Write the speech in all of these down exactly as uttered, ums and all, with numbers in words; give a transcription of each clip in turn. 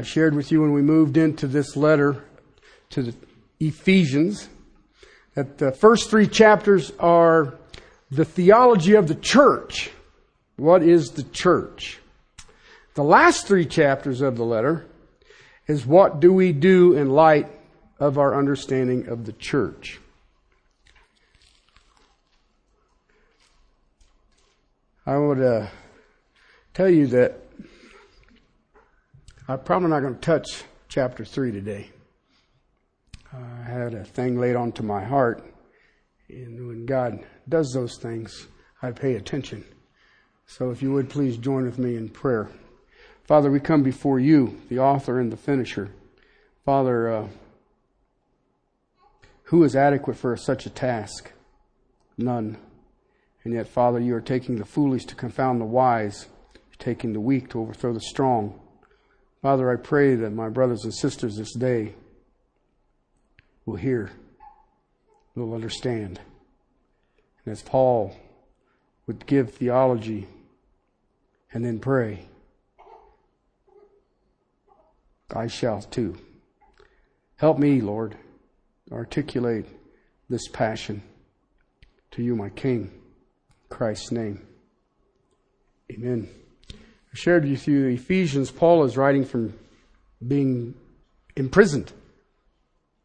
I shared with you when we moved into this letter to the Ephesians that the first three chapters are the theology of the church. What is the church? The last three chapters of the letter is what do we do in light of our understanding of the church. I would uh, tell you that I'm probably not going to touch chapter three today. I had a thing laid onto my heart, and when God does those things, I pay attention. So if you would please join with me in prayer. Father, we come before you, the author and the finisher. Father, uh, who is adequate for such a task? None. And yet, Father, you are taking the foolish to confound the wise, you're taking the weak to overthrow the strong. Father, I pray that my brothers and sisters this day will hear, will understand. And as Paul would give theology and then pray, I shall too. Help me, Lord, articulate this passion to you, my King. Christ's name. Amen. I shared with you the Ephesians. Paul is writing from being imprisoned.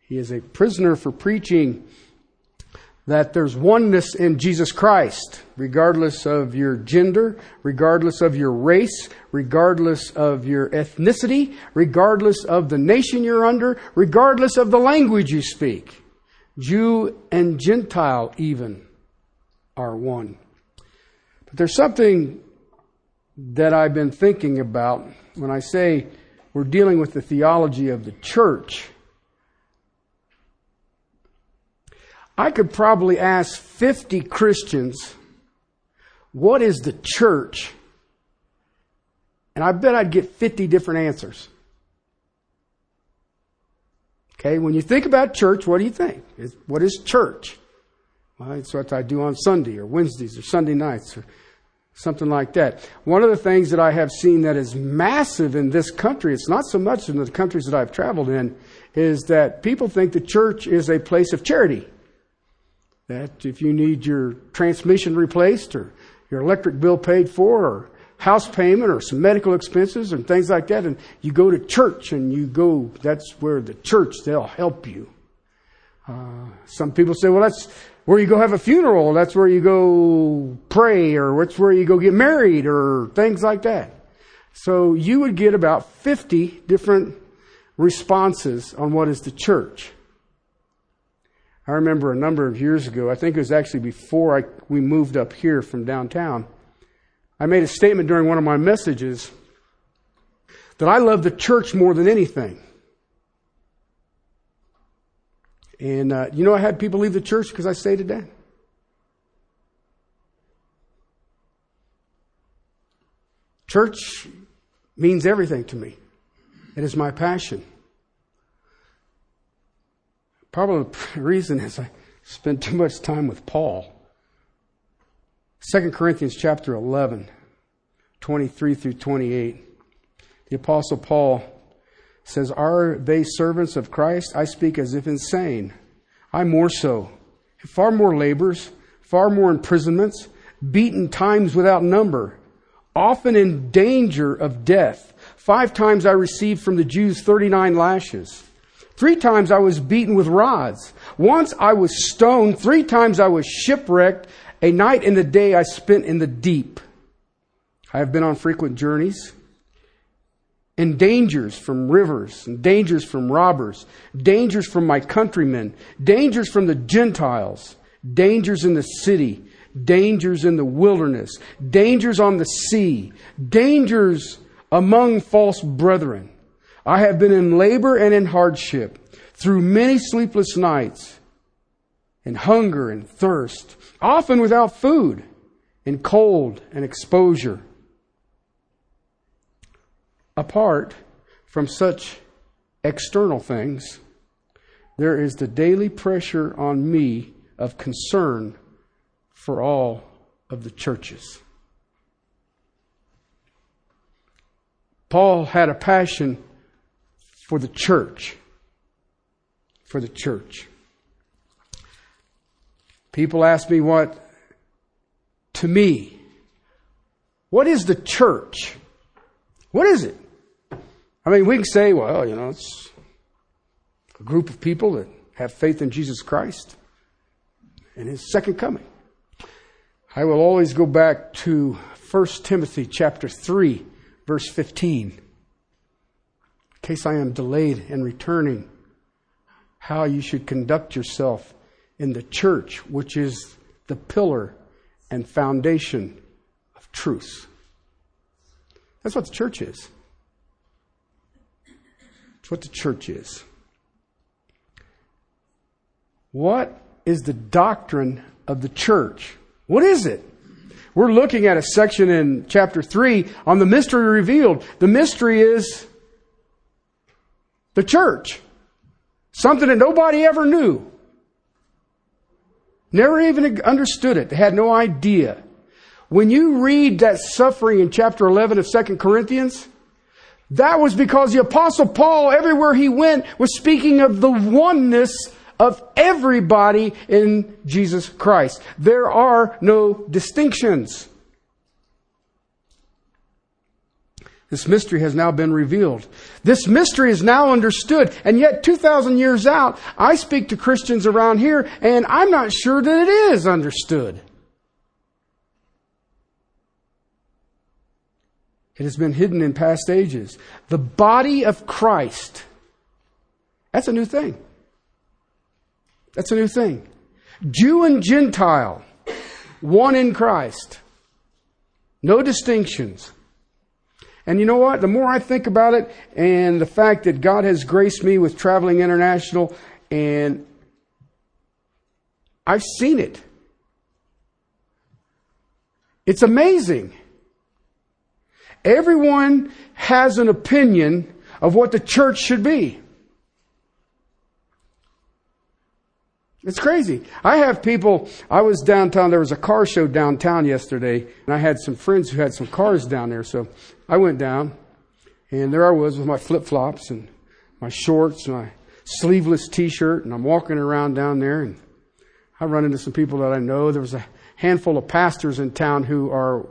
He is a prisoner for preaching that there's oneness in Jesus Christ, regardless of your gender, regardless of your race, regardless of your ethnicity, regardless of the nation you're under, regardless of the language you speak. Jew and Gentile even are one. There's something that I've been thinking about when I say we're dealing with the theology of the church. I could probably ask fifty Christians, what is the church? And I bet I'd get fifty different answers. Okay, when you think about church, what do you think? What is church? Well, it's what I do on Sunday or Wednesdays or Sunday nights or something like that. One of the things that I have seen that is massive in this country, it's not so much in the countries that I've traveled in, is that people think the church is a place of charity. That if you need your transmission replaced or your electric bill paid for or house payment or some medical expenses and things like that, and you go to church and you go, that's where the church, they'll help you. Uh, some people say, well, that's where you go have a funeral, that's where you go pray, or that's where you go get married, or things like that. So you would get about fifty different responses on what is the church. I remember a number of years ago, I think it was actually before I, we moved up here from downtown, I made a statement during one of my messages that I love the church more than anything. And uh, you know, I had people leave the church because I stated that. Church means everything to me. It is my passion. Probably the reason is I spent too much time with Paul. Second Corinthians chapter eleven, twenty-three through twenty-eight. The Apostle Paul says, are they servants of Christ? I speak as if insane. I more so. Far more labors, far more imprisonments, beaten times without number, often in danger of death. Five times I received from the Jews thirty-nine lashes. Three times I was beaten with rods. Once I was stoned. Three times I was shipwrecked. A night and a day I spent in the deep. I have been on frequent journeys. And dangers from rivers, and dangers from robbers, dangers from my countrymen, dangers from the Gentiles, dangers in the city, dangers in the wilderness, dangers on the sea, dangers among false brethren. I have been in labor and in hardship, through many sleepless nights, and hunger and thirst, often without food, and cold and exposure. Apart from such external things, there is the daily pressure on me of concern for all of the churches. Paul had a passion for the church. For the church. People ask me what, to me, what is the church? What is it? I mean, we can say, well, you know, it's a group of people that have faith in Jesus Christ and His second coming. I will always go back to First Timothy chapter three, verse fifteen. In case I am delayed in returning, how you should conduct yourself in the church, which is the pillar and foundation of truth. That's what the church is. That's what the church is. What is the doctrine of the church? What is it? We're looking at a section in chapter three on the mystery revealed. The mystery is the church. Something that nobody ever knew. Never even understood it. They had no idea. When you read that suffering in chapter eleven of Second Corinthians, that was because the Apostle Paul, everywhere he went, was speaking of the oneness of everybody in Jesus Christ. There are no distinctions. This mystery has now been revealed. This mystery is now understood. And yet, two thousand years out, I speak to Christians around here, and I'm not sure that it is understood. It has been hidden in past ages. The body of Christ. That's a new thing. That's a new thing. Jew and Gentile, one in Christ. No distinctions. And you know what? The more I think about it, and the fact that God has graced me with traveling international, and I've seen it. It's amazing. Everyone has an opinion of what the church should be. It's crazy. I have people, I was downtown, there was a car show downtown yesterday, and I had some friends who had some cars down there, so I went down, and there I was with my flip-flops and my shorts and my sleeveless t-shirt, and I'm walking around down there, and I run into some people that I know. There was a handful of pastors in town who are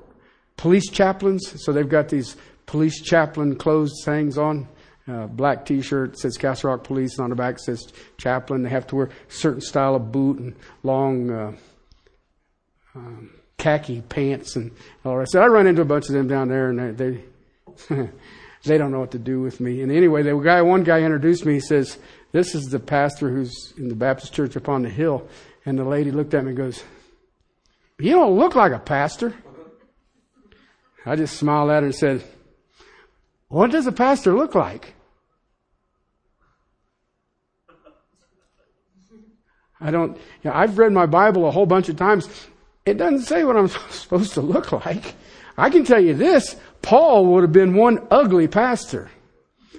police chaplains, so they've got these police chaplain clothes things on. Uh, black t-shirt says Castle Rock Police, and on the back says chaplain. They have to wear a certain style of boot and long uh, um, khaki pants and all that. So I run into a bunch of them down there, and they they, they don't know what to do with me. And anyway, the guy, one guy introduced me. He says, "This is the pastor who's in the Baptist church up on the hill." And the lady looked at me and goes, "You don't look like a pastor." I just smiled at her and said, "What does a pastor look like?" I don't, you know, I've read my Bible a whole bunch of times. It doesn't say what I'm supposed to look like. I can tell you this, Paul would have been one ugly pastor.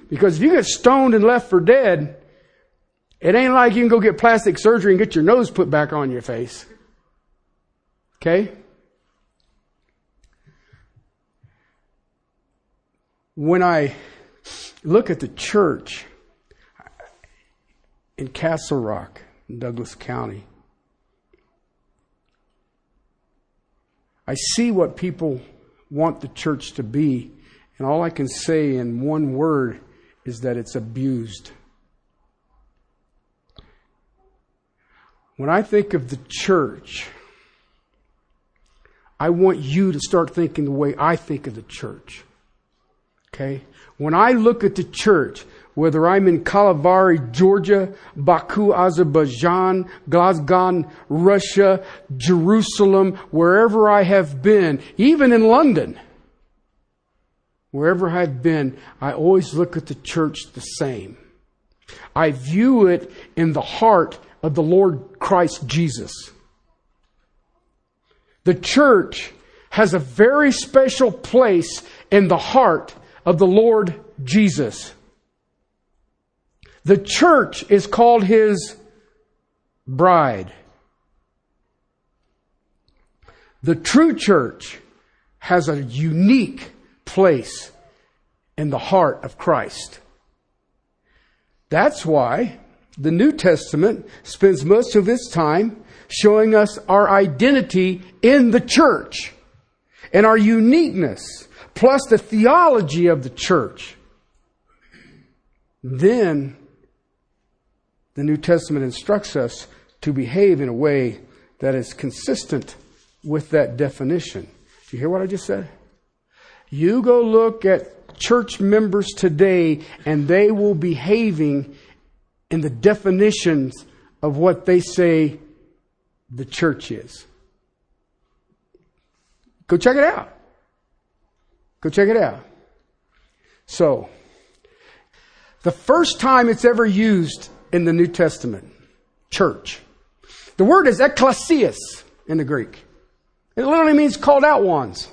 Because if you get stoned and left for dead, it ain't like you can go get plastic surgery and get your nose put back on your face. Okay? When I look at the church in Castle Rock, in Douglas County, I see what people want the church to be, and all I can say in one word is that it's abused. When I think of the church, I want you to start thinking the way I think of the church. Okay. When I look at the church, whether I'm in Calavari, Georgia, Baku, Azerbaijan, Glasgow, Russia, Jerusalem, wherever I have been, even in London, wherever I've been, I always look at the church the same. I view it in the heart of the Lord Christ Jesus. The church has a very special place in the heart of the Lord Jesus. The church is called His bride. The true church has a unique place in the heart of Christ. That's why the New Testament spends most of its time showing us our identity in the church and our uniqueness, plus the theology of the church. Then the New Testament instructs us to behave in a way that is consistent with that definition. Do you hear what I just said? You go look at church members today, and they will be behaving in the definitions of what they say the church is. Go check it out. Go check it out. So, the first time it's ever used in the New Testament, church. The word is ecclesias in the Greek. It literally means called out ones.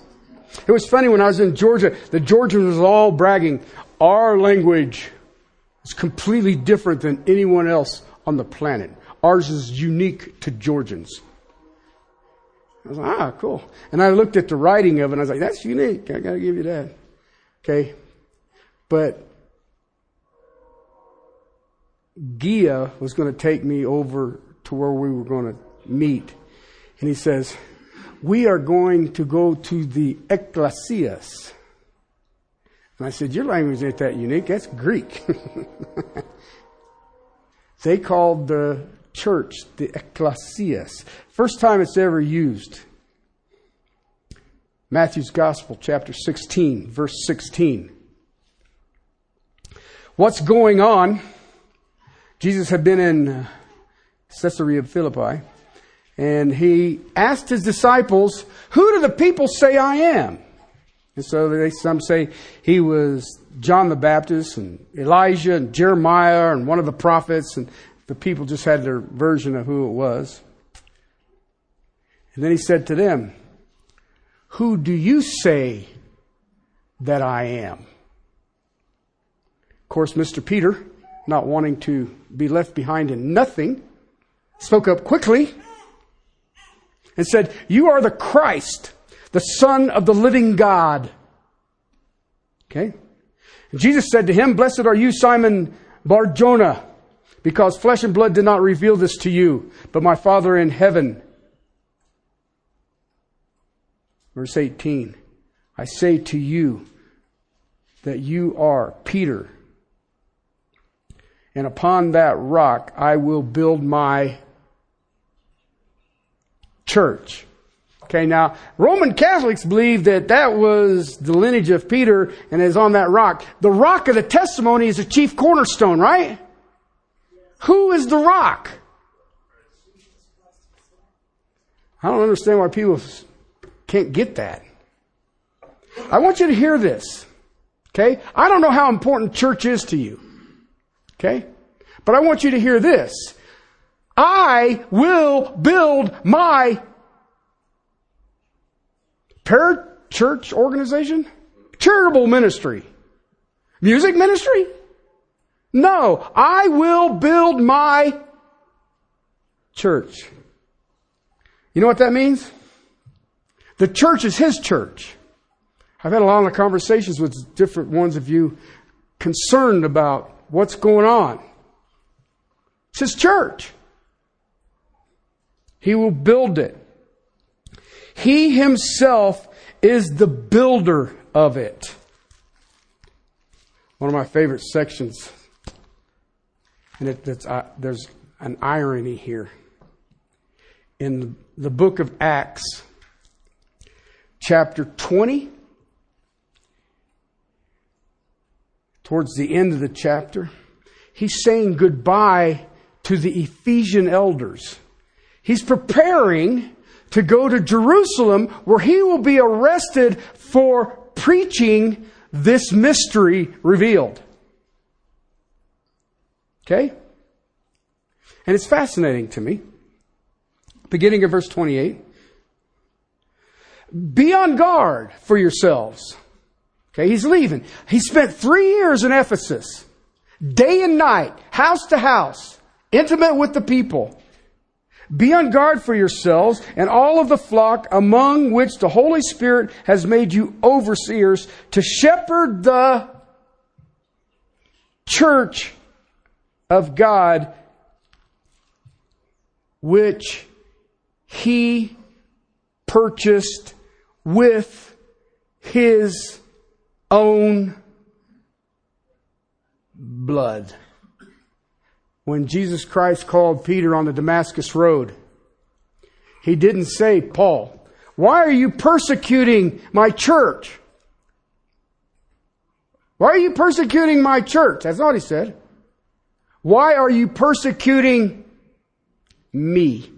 It was funny when I was in Georgia, the Georgians were all bragging, our language is completely different than anyone else on the planet. Ours is unique to Georgians. I was like, ah, cool. And I looked at the writing of it and I was like, that's unique. I got to give you that. Okay. But Gia was going to take me over to where we were going to meet. And he says, we are going to go to the Ecclesias. And I said, your language ain't that unique. That's Greek. They called the church the Ecclesias. First time it's ever used. Matthew's Gospel, chapter sixteen, verse sixteen. What's going on? Jesus had been in Caesarea Philippi, and he asked his disciples, who do the people say I am? And so they, some say he was John the Baptist and Elijah and Jeremiah and one of the prophets. And the people just had their version of who it was. And then he said to them, who do you say that I am? Of course, Mister Peter, not wanting to be left behind in nothing, spoke up quickly and said, you are the Christ, the Son of the living God. Okay? And Jesus said to him, blessed are you, Simon Bar-Jonah, because flesh and blood did not reveal this to you, but my Father in heaven. Verse eighteen, I say to you that you are Peter, and upon that rock I will build my church. Okay, now, Roman Catholics believe that that was the lineage of Peter and is on that rock. The rock of the testimony is the chief cornerstone, right? Who is the rock? I don't understand why people can't get that. I want you to hear this. Okay? I don't know how important church is to you. Okay? But I want you to hear this. I will build my parachurch organization? Charitable ministry? Music ministry? No, I will build my church. You know what that means? The church is his church. I've had a lot of conversations with different ones of you concerned about what's going on. It's his church. He will build it. He himself is the builder of it. One of my favorite sections, and it, it's, uh, there's an irony here. In the, the book of Acts, chapter twenty, towards the end of the chapter, he's saying goodbye to the Ephesian elders. He's preparing to go to Jerusalem, where he will be arrested for preaching this mystery revealed. Okay? And it's fascinating to me. Beginning of verse twenty-eight. Be on guard for yourselves. Okay, he's leaving. He spent three years in Ephesus, day and night, house to house, intimate with the people. Be on guard for yourselves and all of the flock among which the Holy Spirit has made you overseers to shepherd the church of God, which He purchased with His own blood. When Jesus Christ called Peter on the Damascus road, He didn't say, Paul, why are you persecuting my church? Why are you persecuting my church? That's not what He said. Why are you persecuting me?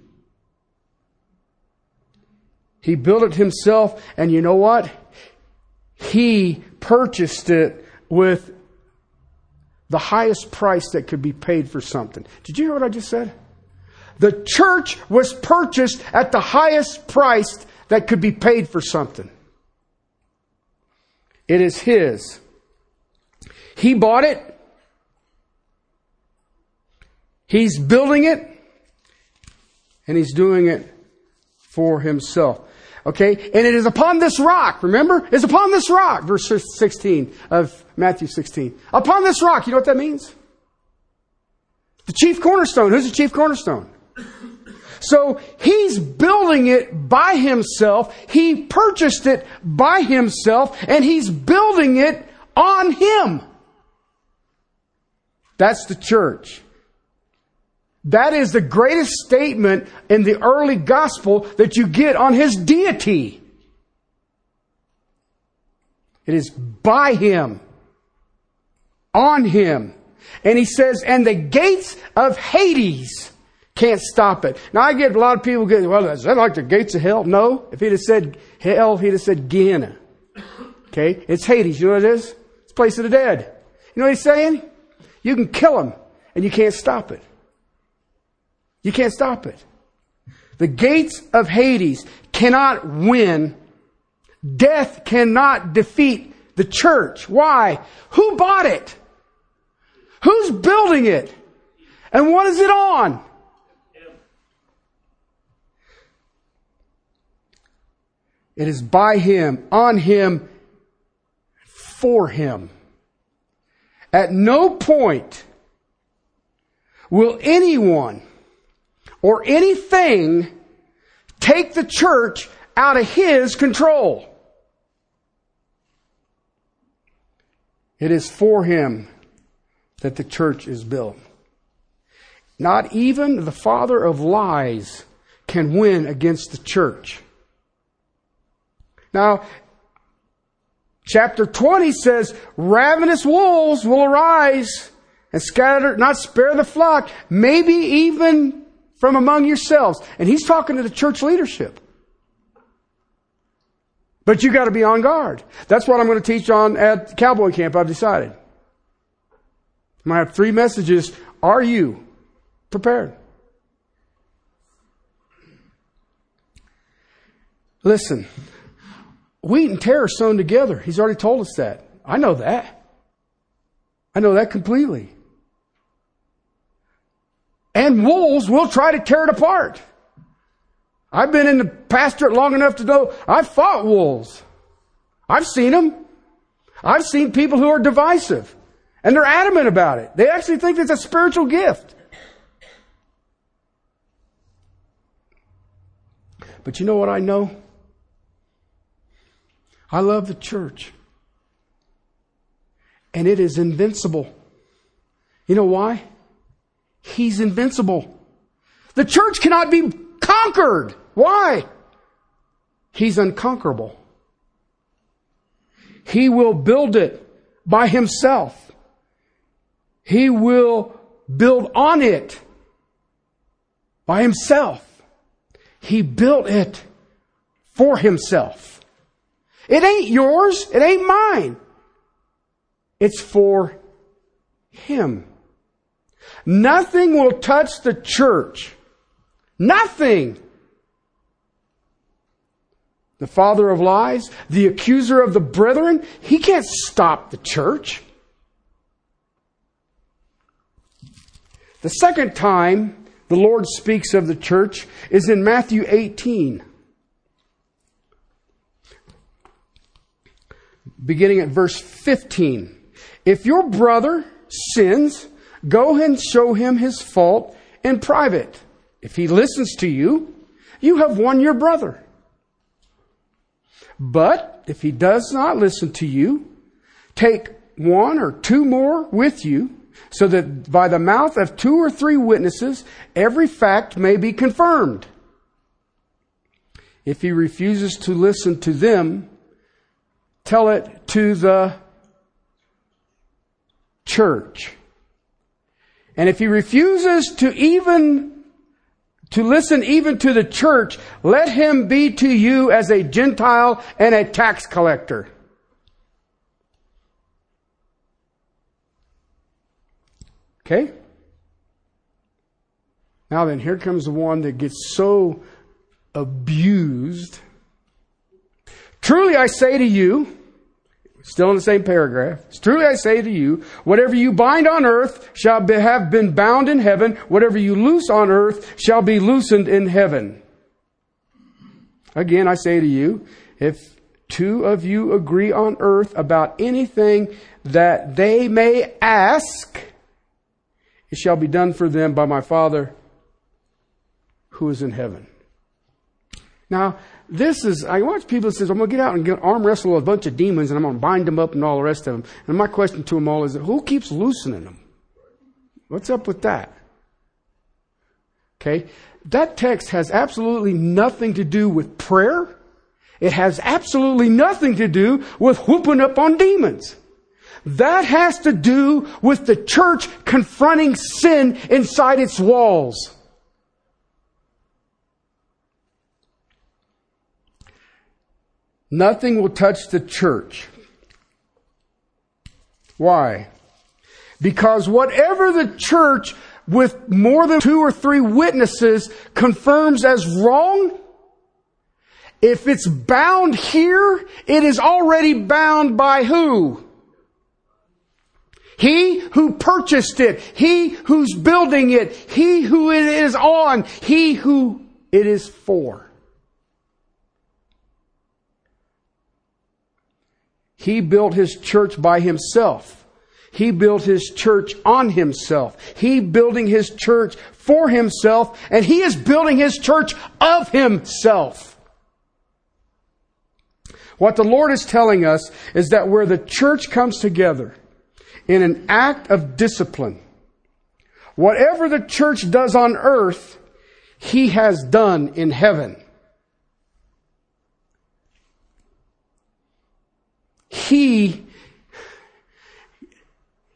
He built it Himself, and you know what? He purchased it with the highest price that could be paid for something. Did you hear what I just said? The church was purchased at the highest price that could be paid for something. It is His. He bought it. He's building it. And He's doing it for Himself. Okay? And it is upon this rock. Remember? It's upon this rock. Verse sixteen of Matthew sixteen. Upon this rock. You know what that means? The chief cornerstone. Who's the chief cornerstone? So He's building it by Himself. He purchased it by Himself. And He's building it on Him. That's the church. That is the greatest statement in the early gospel that you get on His deity. It is by Him. On Him. And He says, and the gates of Hades can't stop it. Now I get a lot of people get, well, is that like the gates of hell? No. If He'd have said hell, He'd have said Gehenna. Okay? It's Hades. You know what it is? It's the place of the dead. You know what He's saying? You can kill them and you can't stop it. You can't stop it. The gates of Hades cannot win. Death cannot defeat the church. Why? Who bought it? Who's building it? And what is it on? It is by Him, on Him, for Him. At no point will anyone or anything take the church out of His control. It is for Him that the church is built. Not even the father of lies can win against the church. Now, chapter twenty says, ravenous wolves will arise and scatter, not spare the flock, maybe even from among yourselves. And He's talking to the church leadership. But you got to be on guard. That's what I'm going to teach on at Cowboy Camp, I've decided. I'm going to have three messages. Are you prepared? Listen, wheat and tare are sown together. He's already told us that. I know that. I know that completely. And wolves will try to tear it apart. I've been in the pastorate long enough to know I've fought wolves. I've seen them. I've seen people who are divisive. And they're adamant about it. They actually think it's a spiritual gift. But you know what I know? I love the church. And it is invincible. You know why? He's invincible. The church cannot be conquered. Why? He's unconquerable. He will build it by Himself. He will build on it by Himself. He built it for Himself. It ain't yours. It ain't mine. It's for Him. Nothing will touch the church. Nothing. The father of lies, the accuser of the brethren, he can't stop the church. The second time the Lord speaks of the church is in Matthew eighteen. Beginning at verse fifteen. If your brother sins, Go and show him his fault in private. If he listens to you, you have won your brother. But if he does not listen to you, take one or two more with you, so that by the mouth of two or three witnesses, every fact may be confirmed. If he refuses to listen to them, tell it to the church. And if he refuses to even to listen even to the church, let him be to you as a Gentile and a tax collector. Okay? Now then, here comes the one that gets so abused. Truly I say to you, still in the same paragraph, truly I say to you, whatever you bind on earth shall be, have been bound in heaven. Whatever you loose on earth shall be loosened in heaven. Again, I say to you, if two of you agree on earth about anything that they may ask, it shall be done for them by my Father who is in heaven. Now, this is, I watch people that says, I'm going to get out and get arm wrestle a bunch of demons and I'm going to bind them up and all the rest of them. And my question to them all is, who keeps loosening them? What's up with that? Okay. That text has absolutely nothing to do with prayer. It has absolutely nothing to do with whooping up on demons. That has to do with the church confronting sin inside its walls. Nothing will touch the church. Why? Because whatever the church with more than two or three witnesses confirms as wrong, if it's bound here, it is already bound by who? He who purchased it, he who's building it, he who it is on, he who it is for. He built his church by himself. He built his church on himself. He building his church for himself, and he is building his church of himself. What the Lord is telling us is that where the church comes together in an act of discipline, whatever the church does on earth, he has done in heaven. He,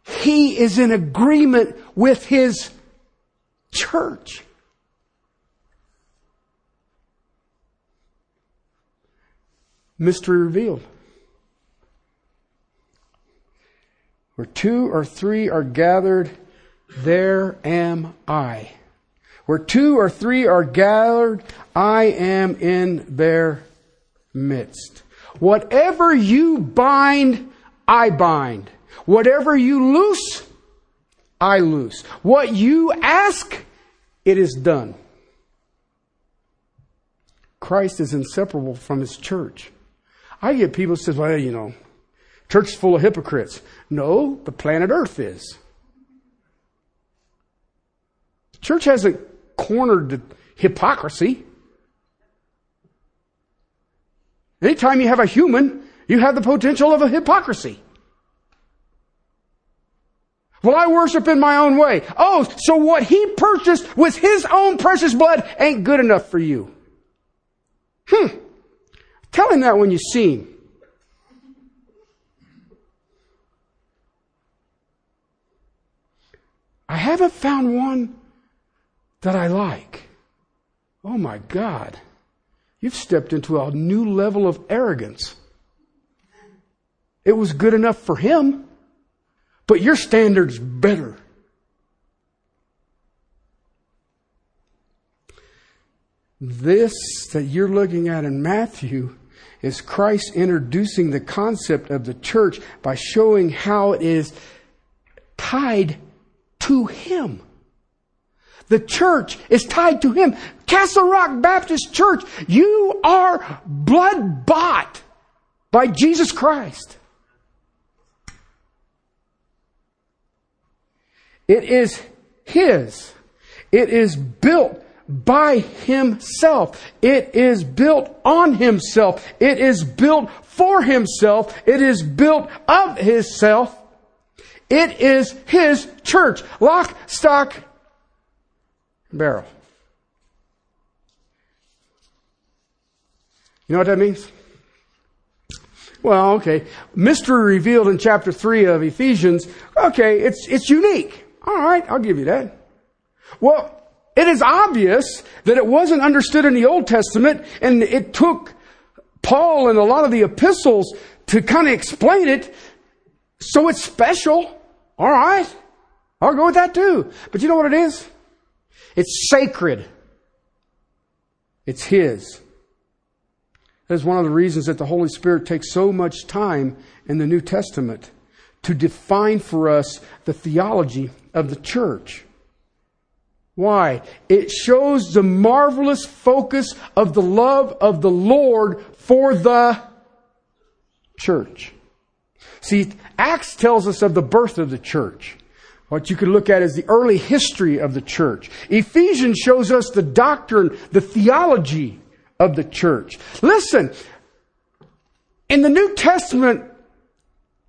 he is in agreement with his church. Mystery revealed. Where two or three are gathered, there am I. Where two or three are gathered, I am in their midst. Whatever you bind, I bind. Whatever you loose, I loose. What you ask, it is done. Christ is inseparable from his church. I get people who say, well, you know, church is full of hypocrites. No, the planet Earth is. The church hasn't cornered the hypocrisy. Anytime you have a human, you have the potential of a hypocrisy. Well, I worship in my own way. Oh, so what he purchased with his own precious blood ain't good enough for you. Hmm. Tell him that when you see him. I haven't found one that I like. Oh my God. You've stepped into a new level of arrogance. It was good enough for him, but your standard's better. This that you're looking at in Matthew is Christ introducing the concept of the church by showing how it is tied to him. The church is tied to him. Castle Rock Baptist Church, you are blood bought by Jesus Christ. It is His. It is built by Himself. It is built on Himself. It is built for Himself. It is built of His self. It is His church. Lock, stock, barrel. You know what that means? Well, okay. Mystery revealed in chapter three of Ephesians. Okay, it's it's unique. All right, I'll give you that. Well, it is obvious that it wasn't understood in the Old Testament, and it took Paul and a lot of the epistles to kind of explain it, so it's special. All right, I'll go with that too. But you know what it is? It's sacred. It's His. That is one of the reasons that the Holy Spirit takes so much time in the New Testament to define for us the theology of the church. Why? It shows the marvelous focus of the love of the Lord for the church. See, Acts tells us of the birth of the church. What you could look at is the early history of the church. Ephesians shows us the doctrine, the theology of the church. Listen, in the New Testament,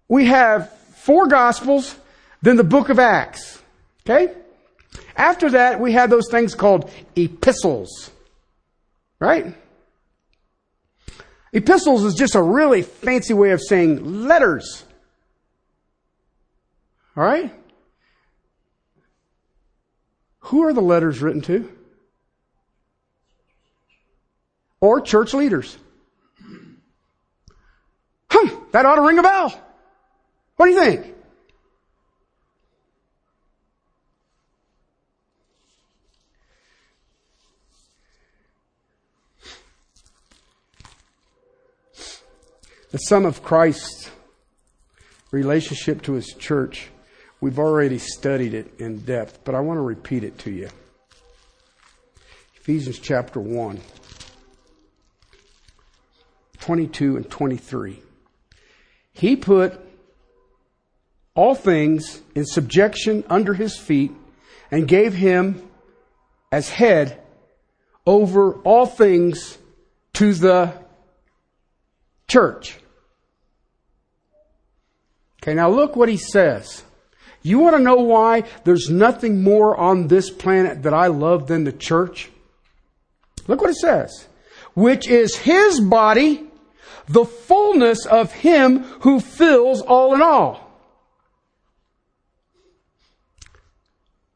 we have four Gospels, then the book of Acts. Okay? After that, we have those things called epistles, right? Epistles is just a really fancy way of saying letters, all right? Who are the letters written to? Or church leaders. Hmm, that ought to ring a bell. What do you think? The sum of Christ's relationship to His church, we've already studied it in depth, but I want to repeat it to you. Ephesians chapter one, twenty-two and twenty-three. He put all things in subjection under His feet and gave Him as head over all things to the church. Okay, now look what he says. You want to know why there's nothing more on this planet that I love than the church? Look what it says. Which is His body, the fullness of Him who fills all in all.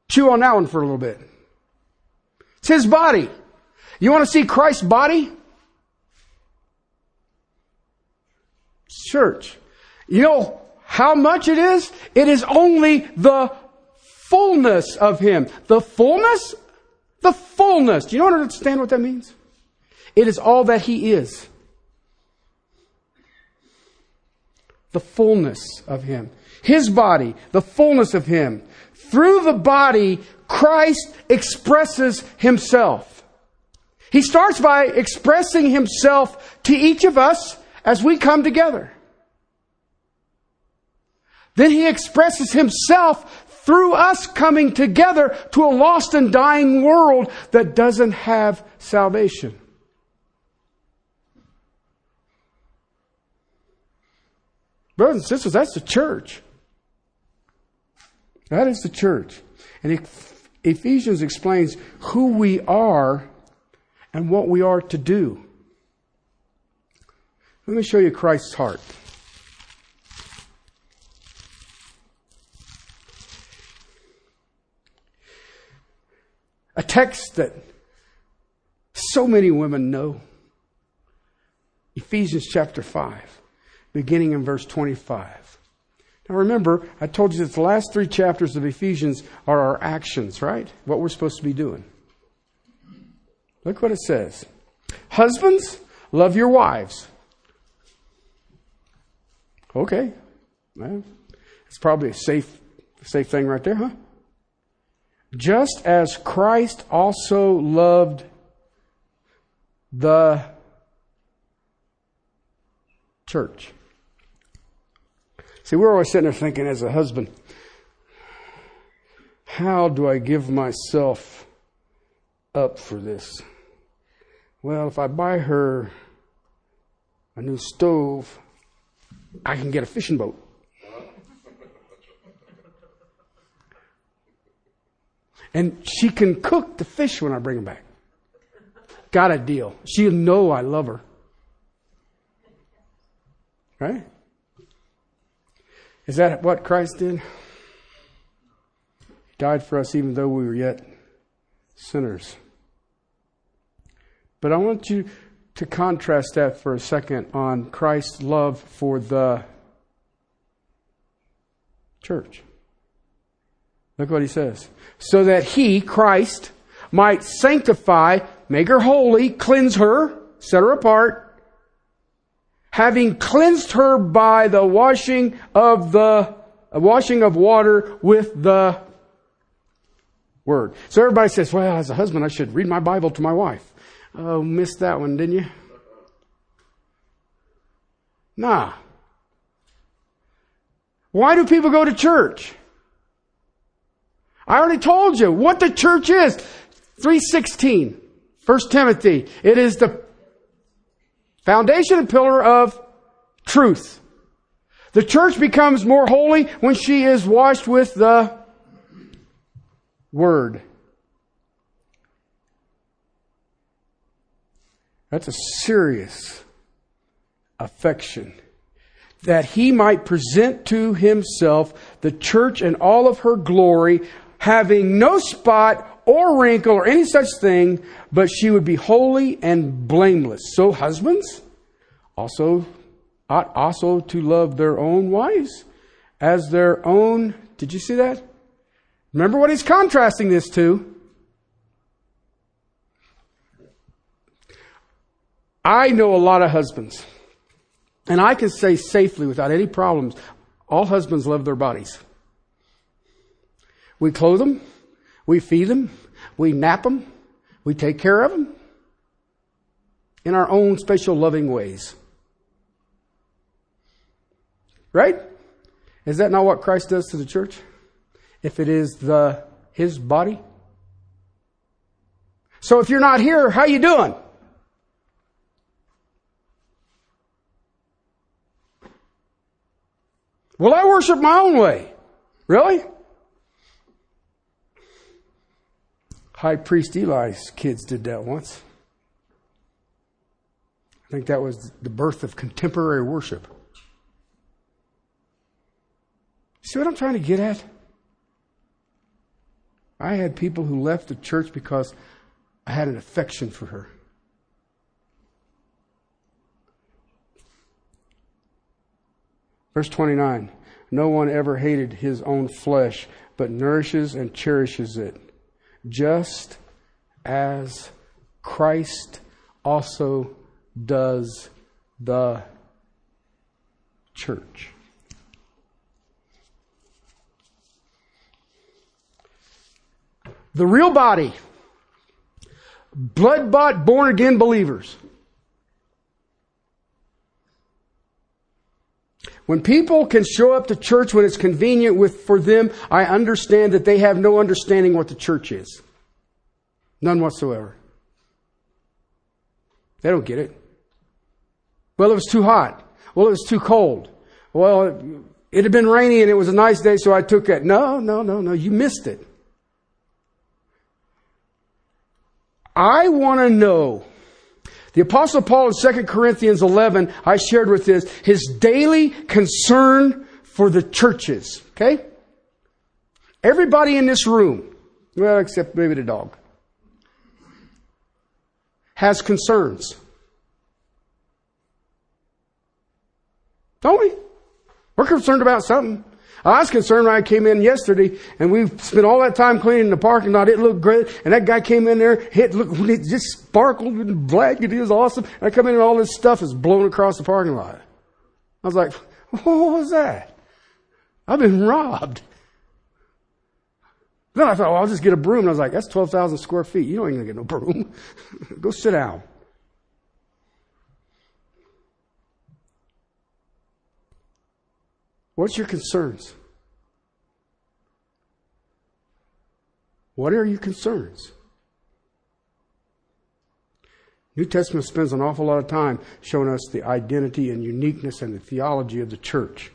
Chew on that one for a little bit. It's His body. You want to see Christ's body? Church. You know how much it is? It is only the fullness of Him. The fullness? The fullness. Do you understand what that means? It is all that He is. The fullness of Him. His body, the fullness of Him. Through the body, Christ expresses Himself. He starts by expressing Himself to each of us as we come together. Then He expresses Himself through us coming together to a lost and dying world that doesn't have salvation. Brothers and sisters, that's the church. That is the church. And Ephesians explains who we are and what we are to do. Let me show you Christ's heart. A text that so many women know. Ephesians chapter five, beginning in verse twenty-five. Now remember, I told you that the last three chapters of Ephesians are our actions, right? What we're supposed to be doing. Look what it says. Husbands, love your wives. Okay, well, it's probably a safe, safe thing right there, huh? Just as Christ also loved the church. See, we're always sitting there thinking as a husband, how do I give myself up for this? Well, if I buy her a new stove, I can get a fishing boat. And she can cook the fish when I bring them back. Got a deal. She'll know I love her. Right? Is that what Christ did? He died for us even though we were yet sinners. But I want you to contrast that for a second on Christ's love for the church. Look what he says. So that he, Christ, might sanctify, make her holy, cleanse her, set her apart, having cleansed her by the washing of the washing of water with the word. So everybody says, well, as a husband, I should read my Bible to my wife. Oh, missed that one, didn't you? Nah. Why do people go to church? I already told you what the church is. three sixteen, First Timothy. It is the foundation and pillar of truth. The church becomes more holy when she is washed with the word. That's a serious affection. That he might present to himself the church in all of her glory, having no spot or wrinkle or any such thing, but she would be holy and blameless. So husbands also ought also to love their own wives as their own. Did you see that? Remember what he's contrasting this to. I know a lot of husbands, and I can say safely without any problems, all husbands love their bodies. We clothe them. We feed them. We nap them. We take care of them in our own special loving ways. Right? Is that not what Christ does to the church? If it is the his body? So if you're not here, how you doing? Well, I worship my own way. Really? High priest Eli's kids did that once. I think that was the birth of contemporary worship. See what I'm trying to get at? I had people who left the church because I had an affection for her. Verse twenty-nine, no one ever hated his own flesh, but nourishes and cherishes it, just as Christ also does the church. The real body, blood-bought, born-again believers. When people can show up to church when it's convenient with, for them, I understand that they have no understanding what the church is. None whatsoever. They don't get it. Well, it was too hot. Well, it was too cold. Well, it, it had been rainy and it was a nice day, so I took it. No, no, no, no. You missed it. I want to know. The Apostle Paul in Second Corinthians eleven, I shared with this, his daily concern for the churches. Okay? Everybody in this room, well, except maybe the dog, has concerns. Don't we? We're concerned about something. I was concerned when I came in yesterday, and we spent all that time cleaning the parking lot. It looked great, and that guy came in there. It looked, it just sparkled and black. It was awesome. And I come in, and all this stuff is blown across the parking lot. I was like, "What was that? I've been robbed." Then I thought, "Well, I'll just get a broom." And I was like, "That's twelve thousand square feet. You don't even get no broom. Go sit down." What's your concerns? What are your concerns? New Testament spends an awful lot of time showing us the identity and uniqueness and the theology of the church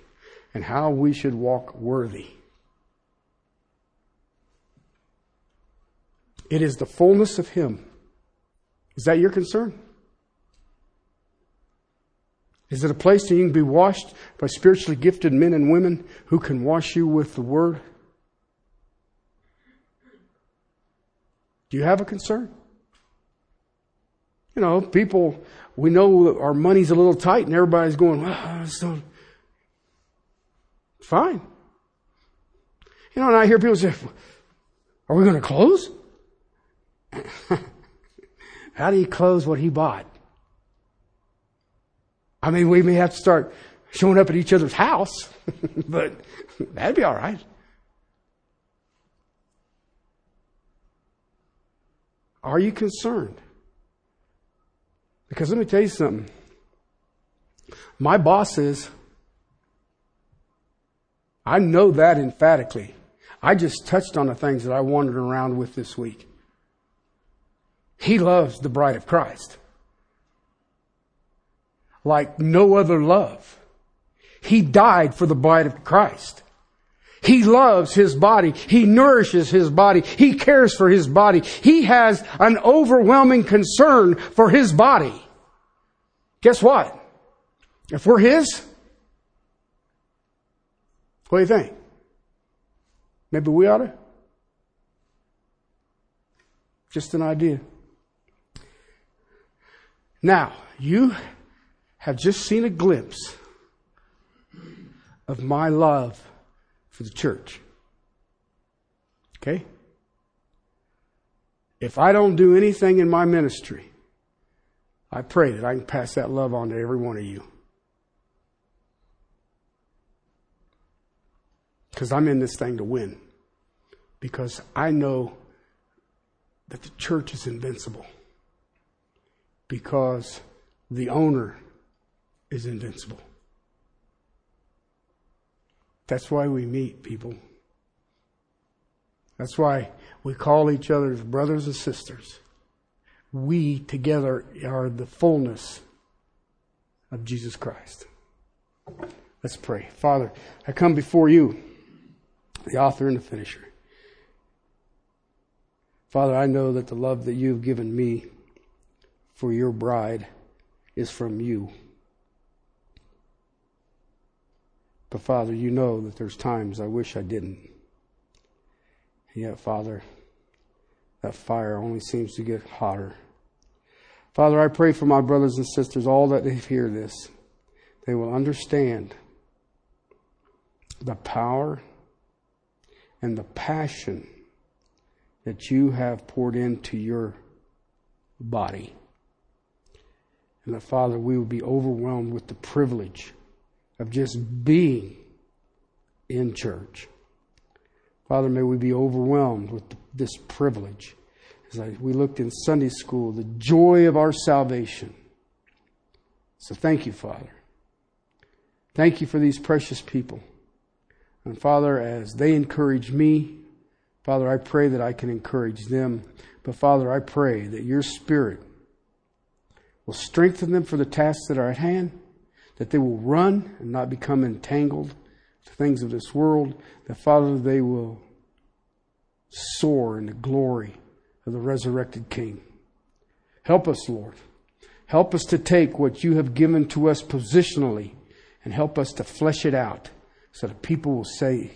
and how we should walk worthy. It is the fullness of Him. Is that your concern? Is it a place that you can be washed by spiritually gifted men and women who can wash you with the Word? Do you have a concern? You know, people, we know our money's a little tight and everybody's going, well, so fine. You know, and I hear people say, are we going to close? How do you close what He bought? I mean, we may have to start showing up at each other's house, but that'd be all right. Are you concerned? Because let me tell you something. My boss is. I know that emphatically. I just touched on the things that I wandered around with this week. He loves the bride of Christ like no other love. He died for the bride of Christ. He loves His body. He nourishes His body. He cares for His body. He has an overwhelming concern for His body. Guess what? If we're His, what do you think? Maybe we ought to? Just an idea. Now, you have just seen a glimpse of my love for the church. Okay? If I don't do anything in my ministry, I pray that I can pass that love on to every one of you. Because I'm in this thing to win. Because I know that the church is invincible. Because the owner is invincible. That's why we meet, people. That's why we call each other brothers and sisters. We together are the fullness of Jesus Christ. Let's pray. Father, I come before You, the author and the finisher. Father, I know that the love that You've given me for Your bride is from You. But Father, You know that there's times I wish I didn't. And yet, Father, that fire only seems to get hotter. Father, I pray for my brothers and sisters, all that hear this, they will understand the power and the passion that You have poured into Your body. And that, Father, we will be overwhelmed with the privilege of just being in church. Father, may we be overwhelmed with this privilege. As I, we looked in Sunday school, the joy of our salvation. So thank You, Father. Thank You for these precious people. And Father, as they encourage me, Father, I pray that I can encourage them. But Father, I pray that Your Spirit will strengthen them for the tasks that are at hand, that they will run and not become entangled to things of this world, that, Father, they will soar in the glory of the resurrected King. Help us, Lord. Help us to take what You have given to us positionally and help us to flesh it out so that people will say,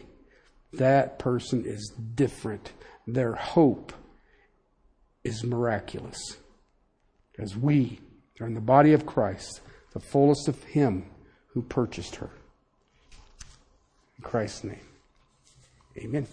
that person is different. Their hope is miraculous. As we are in the body of Christ, the fullness of Him who purchased her. In Christ's name, amen.